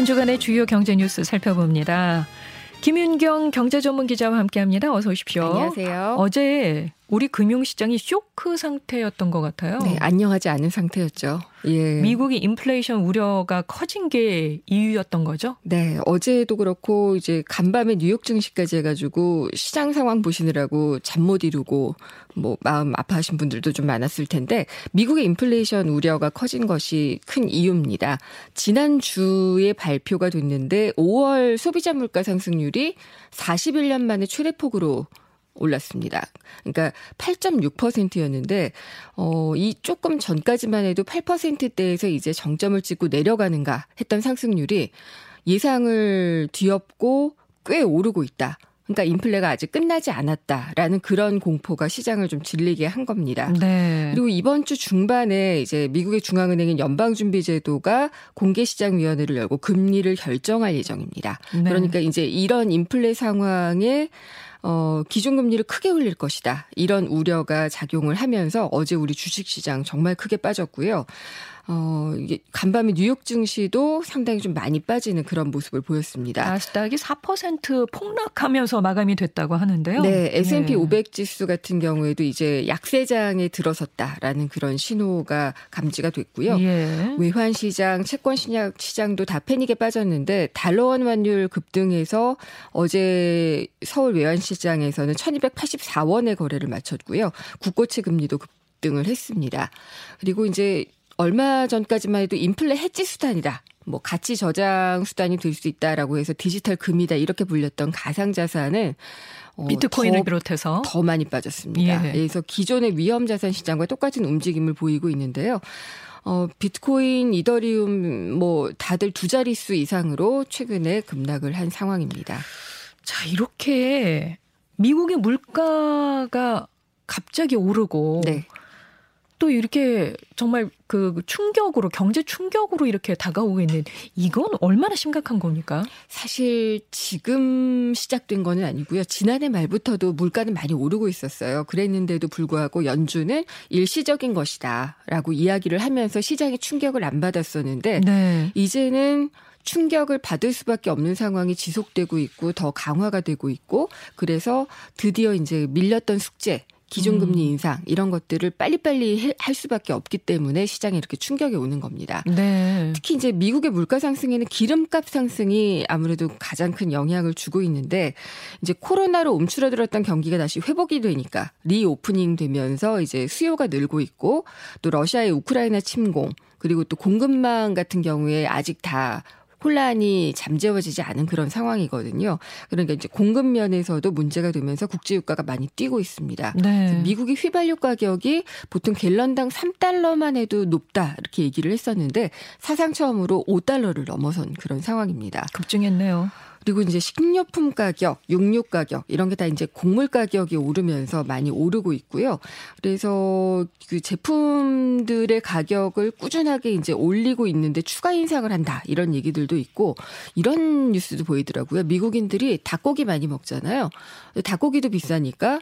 한 주간의 주요 경제 뉴스 살펴봅니다. 김윤경 경제전문기자와 함께합니다. 어서 오십시오. 안녕하세요. 어제 우리 금융시장이 쇼크 상태였던 것 같아요. 네, 안녕하지 않은 상태였죠. 예. 미국이 인플레이션 우려가 커진 게 이유였던 거죠? 네, 어제도 그렇고 이제 간밤에 뉴욕 증시까지 해가지고 시장 상황 보시느라고 잠 못 이루고 뭐 마음 아파하신 분들도 좀 많았을 텐데 미국의 인플레이션 우려가 커진 것이 큰 이유입니다. 지난주에 발표가 됐는데 5월 소비자 물가 상승률이 41년 만에 최대폭으로 올랐습니다. 그러니까 8.6%였는데 이 조금 전까지만 해도 8%대에서 이제 정점을 찍고 내려가는가 했던 상승률이 예상을 뒤엎고 꽤 오르고 있다. 그러니까 인플레가 아직 끝나지 않았다라는 그런 공포가 시장을 좀 질리게 한 겁니다. 네. 그리고 이번 주 중반에 이제 미국의 중앙은행인 연방준비제도가 공개시장위원회를 열고 금리를 결정할 예정입니다. 네. 그러니까 이제 이런 인플레 상황에 기준금리를 크게 올릴 것이다. 이런 우려가 작용을 하면서 어제 우리 주식시장 정말 크게 빠졌고요. 이게 간밤에 뉴욕 증시도 상당히 좀 많이 빠지는 그런 모습을 보였습니다. 나스닥이 4% 폭락하면서 마감이 됐다고 하는데요. 네, S&P 500 지수 같은 경우에도 이제 약세장에 들어섰다라는 그런 신호가 감지가 됐고요. 예. 외환시장, 채권시장도 다 패닉에 빠졌는데 달러원 환율 급등해서 어제 서울 외환시장에서는 1284원의 거래를 마쳤고요. 국고채 금리도 급등을 했습니다. 그리고 이제 얼마 전까지만 해도 인플레 해지 수단이다. 뭐 가치 저장 수단이 될 수 있다라고 해서 디지털 금이다 이렇게 불렸던 가상자산은 비트코인을 비롯해서 더 많이 빠졌습니다. 예. 그래서 기존의 위험자산 시장과 똑같은 움직임을 보이고 있는데요. 비트코인, 이더리움 뭐 다들 두 자릿수 이상으로 최근에 급락을 한 상황입니다. 자, 이렇게 미국의 물가가 갑자기 오르고 네. 또 이렇게 정말 그 충격으로 경제 충격으로 이렇게 다가오고 있는 이건 얼마나 심각한 겁니까? 사실 지금 시작된 건 아니고요. 지난해 말부터도 물가는 많이 오르고 있었어요. 그랬는데도 불구하고 연준은 일시적인 것이다라고 이야기를 하면서 시장에 충격을 안 받았었는데 네. 이제는 충격을 받을 수밖에 없는 상황이 지속되고 있고 더 강화가 되고 있고 그래서 드디어 이제 밀렸던 숙제 기준금리 인상 이런 것들을 빨리빨리 할 수밖에 없기 때문에 시장에 이렇게 충격이 오는 겁니다. 네. 특히 이제 미국의 물가 상승에는 기름값 상승이 아무래도 가장 큰 영향을 주고 있는데 이제 코로나로 움츠러들었던 경기가 다시 회복이 되니까 리오프닝 되면서 이제 수요가 늘고 있고 또 러시아의 우크라이나 침공 그리고 또 공급망 같은 경우에 아직 다 혼란이 잠재워지지 않은 그런 상황이거든요. 그러니까 이제 공급 면에서도 문제가 되면서 국제 유가가 많이 뛰고 있습니다. 네. 미국의 휘발유 가격이 보통 갤런당 3달러만 해도 높다 이렇게 얘기를 했었는데 사상 처음으로 5달러를 넘어선 그런 상황입니다. 급증했네요. 그리고 이제 식료품 가격, 육류 가격 이런 게 다 이제 곡물 가격이 오르면서 많이 오르고 있고요. 그래서 그 제품들의 가격을 꾸준하게 이제 올리고 있는데 추가 인상을 한다 이런 얘기들도 있고 이런 뉴스도 보이더라고요. 미국인들이 닭고기 많이 먹잖아요. 닭고기도 비싸니까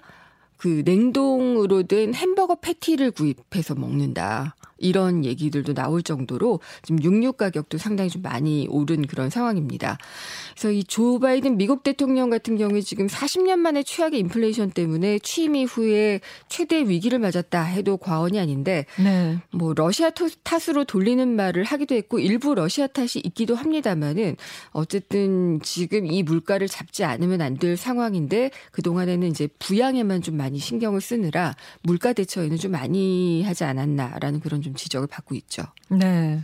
그 냉동으로 된 햄버거 패티를 구입해서 먹는다. 이런 얘기들도 나올 정도로 지금 육류 가격도 상당히 좀 많이 오른 그런 상황입니다. 그래서 이 조 바이든 미국 대통령 같은 경우에 지금 40년 만에 최악의 인플레이션 때문에 취임 이후에 최대 위기를 맞았다 해도 과언이 아닌데 네. 뭐 러시아 탓으로 돌리는 말을 하기도 했고 일부 러시아 탓이 있기도 합니다만은 어쨌든 지금 이 물가를 잡지 않으면 안 될 상황인데 그동안에는 이제 부양에만 좀 많이 신경을 쓰느라 물가 대처에는 좀 많이 하지 않았나라는 그런 좀 지적을 받고 있죠. 네.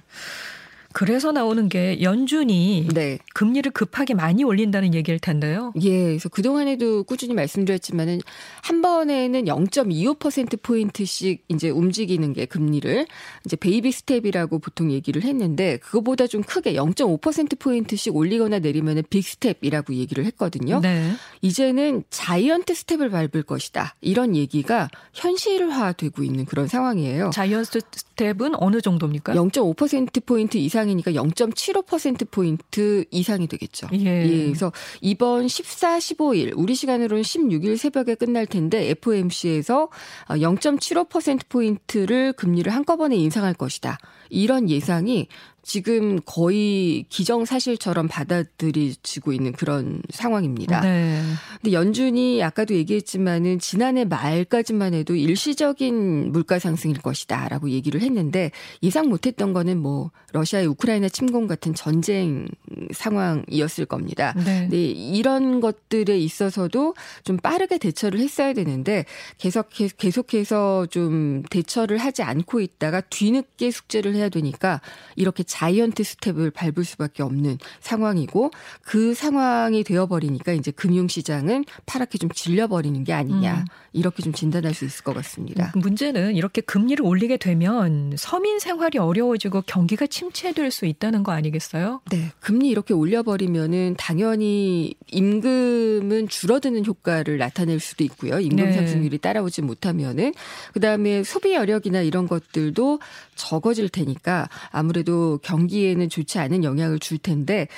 그래서 나오는 게 연준이 네. 금리를 급하게 많이 올린다는 얘기일 텐데요. 예. 그래서 그동안에도 꾸준히 말씀드렸지만은 한 번에는 0.25%포인트씩 이제 움직이는 게 금리를 이제 베이비 스텝이라고 보통 얘기를 했는데 그거보다 좀 크게 0.5%포인트씩 올리거나 내리면은 빅 스텝이라고 얘기를 했거든요. 네. 이제는 자이언트 스텝을 밟을 것이다. 이런 얘기가 현실화되고 있는 그런 상황이에요. 자이언트 스텝은 어느 정도입니까? 0.5%포인트 이상 이니까 0.75%포인트 이상이 되겠죠. 예. 예, 그래서 이번 14, 15일 우리 시간으로는 16일 새벽에 끝날 텐데 FOMC에서 0.75%포인트를 금리를 한꺼번에 인상할 것이다. 이런 예상이 지금 거의 기정사실처럼 받아들이고 있는 그런 상황입니다. 네. 근데 연준이 아까도 얘기했지만은 지난해 말까지만 해도 일시적인 물가 상승일 것이다라고 얘기를 했는데 예상 못했던 거는 뭐 러시아의 우크라이나 침공 같은 전쟁 상황이었을 겁니다. 네. 근데 이런 것들에 있어서도 좀 빠르게 대처를 했어야 되는데 계속해서 좀 대처를 하지 않고 있다가 뒤늦게 숙제를 해야 되니까 이렇게 자이언트 스텝을 밟을 수밖에 없는 상황이고 그 상황이 되어버리니까 이제 금융시장은 파랗게 좀 질려버리는 게 아니냐 이렇게 좀 진단할 수 있을 것 같습니다. 문제는 이렇게 금리를 올리게 되면 서민 생활이 어려워지고 경기가 침체될 수 있다는 거 아니겠어요? 네. 금리 이렇게 올려버리면은 당연히 임금은 줄어드는 효과를 나타낼 수도 있고요. 임금 상승률이 따라오지 못하면은 그다음에 소비 여력이나 이런 것들도 적어질 테니까 아무래도 경기에는 좋지 않은 영향을 줄 텐데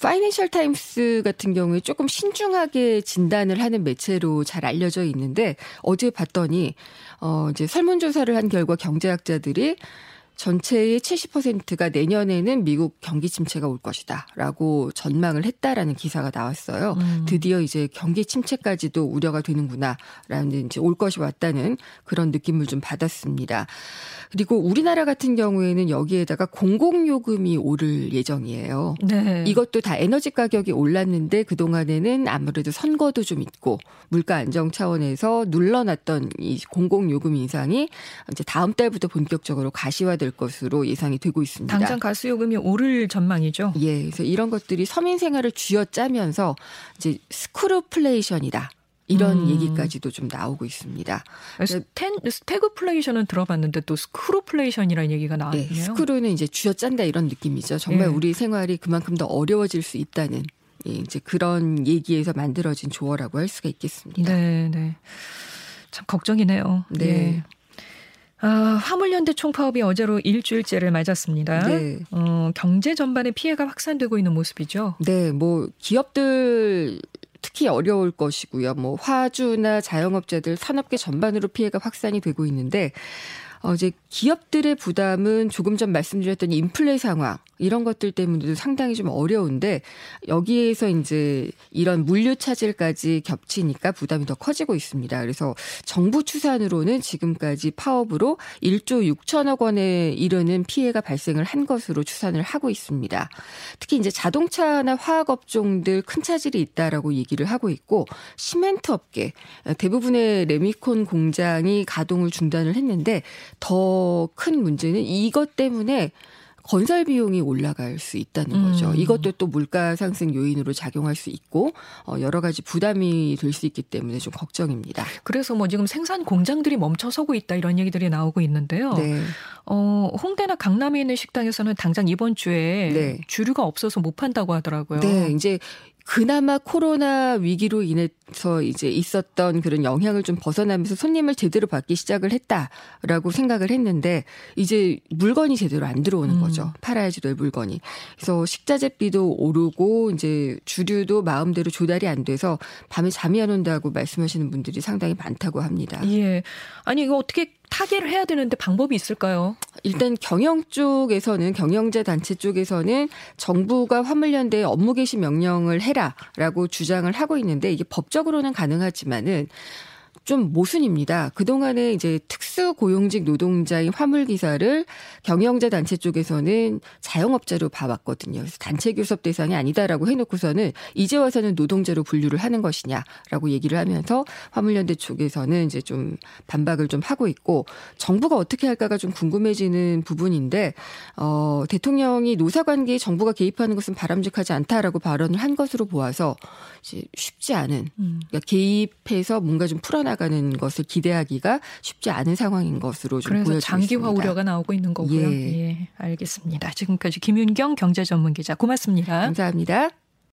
파이낸셜 타임스 같은 경우에 조금 신중하게 진단을 하는 매체로 잘 알려져 있는데 어제 봤더니 이제 설문조사를 한 결과 경제학자들이 전체의 70%가 내년에는 미국 경기 침체가 올 것이다라고 전망을 했다라는 기사가 나왔어요. 드디어 이제 경기 침체까지도 우려가 되는구나라는 이제 올 것이 왔다는 그런 느낌을 좀 받았습니다. 그리고 우리나라 같은 경우에는 여기에다가 공공요금이 오를 예정이에요. 네. 이것도 다 에너지 가격이 올랐는데 그동안에는 아무래도 선거도 좀 있고 물가 안정 차원에서 눌러놨던 이 공공요금 인상이 이제 다음 달부터 본격적으로 가시화될 것으로 예상이 되고 있습니다. 당장 가스요금이 오를 전망이죠. 예, 그래서 이런 것들이 서민 생활을 쥐어짜면서 이제 스크루플레이션이다. 이런 얘기까지도 좀 나오고 있습니다. 스태그플레이션은 들어봤는데 또 스크루플레이션이라는 얘기가 나왔네요. 네, 스크루는 이제 쥐어짠다 이런 느낌이죠. 정말 네. 우리 생활이 그만큼 더 어려워질 수 있다는 이제 그런 얘기에서 만들어진 조어라고 할 수가 있겠습니다. 네, 네. 참 걱정이네요. 네. 네. 아, 화물연대 총파업이 어제로 일주일째를 맞았습니다. 네. 경제 전반에 피해가 확산되고 있는 모습이죠. 네, 뭐 기업들 특히 어려울 것이고요. 뭐 화주나 자영업자들, 산업계 전반으로 피해가 확산이 되고 있는데 이제 기업들의 부담은 조금 전 말씀드렸던 인플레 상황 이런 것들 때문에도 상당히 좀 어려운데 여기에서 이제 이런 물류 차질까지 겹치니까 부담이 더 커지고 있습니다. 그래서 정부 추산으로는 지금까지 파업으로 1조 6천억 원에 이르는 피해가 발생을 한 것으로 추산을 하고 있습니다. 특히 이제 자동차나 화학 업종들 큰 차질이 있다라고 얘기를 하고 있고 시멘트 업계 대부분의 레미콘 공장이 가동을 중단을 했는데 더 큰 문제는 이것 때문에 건설 비용이 올라갈 수 있다는 거죠. 이것도 또 물가 상승 요인으로 작용할 수 있고 여러 가지 부담이 될 수 있기 때문에 좀 걱정입니다. 그래서 뭐 지금 생산 공장들이 멈춰서고 있다 이런 얘기들이 나오고 있는데요. 네. 홍대나 강남에 있는 식당에서는 당장 이번 주에 네. 주류가 없어서 못 판다고 하더라고요. 네, 이제 그나마 코로나 위기로 인해서 이제 있었던 그런 영향을 좀 벗어나면서 손님을 제대로 받기 시작을 했다라고 생각을 했는데 이제 물건이 제대로 안 들어오는 거죠. 팔아야지 될 물건이. 그래서 식자재비도 오르고 이제 주류도 마음대로 조달이 안 돼서 밤에 잠이 안 온다고 말씀하시는 분들이 상당히 많다고 합니다. 예. 아니 이거 어떻게 타개를 해야 되는데 방법이 있을까요? 일단 경영자 단체 쪽에서는 정부가 화물연대에 업무 개시 명령을 해라라고 주장을 하고 있는데 이게 법적으로는 가능하지만은 좀 모순입니다. 그동안에 이제 특수고용직 노동자인 화물기사를 경영자 단체 쪽에서는 자영업자로 봐왔거든요. 그래서 단체교섭 대상이 아니다라고 해놓고서는 이제 와서는 노동자로 분류를 하는 것이냐라고 얘기를 하면서 화물연대 쪽에서는 이제 좀 반박을 좀 하고 있고 정부가 어떻게 할까가 좀 궁금해지는 부분인데 대통령이 노사관계에 정부가 개입하는 것은 바람직하지 않다라고 발언을 한 것으로 보아서 이제 쉽지 않은 그러니까 개입해서 뭔가 좀 풀어나가는 것을 기대하기가 쉽지 않은 상황인 것으로 좀 보여지고 있습니다. 그래서 장기화 우려가 나오고 있는 거고요. 예. 예, 알겠습니다. 지금까지 김윤경 경제전문기자 고맙습니다. 감사합니다.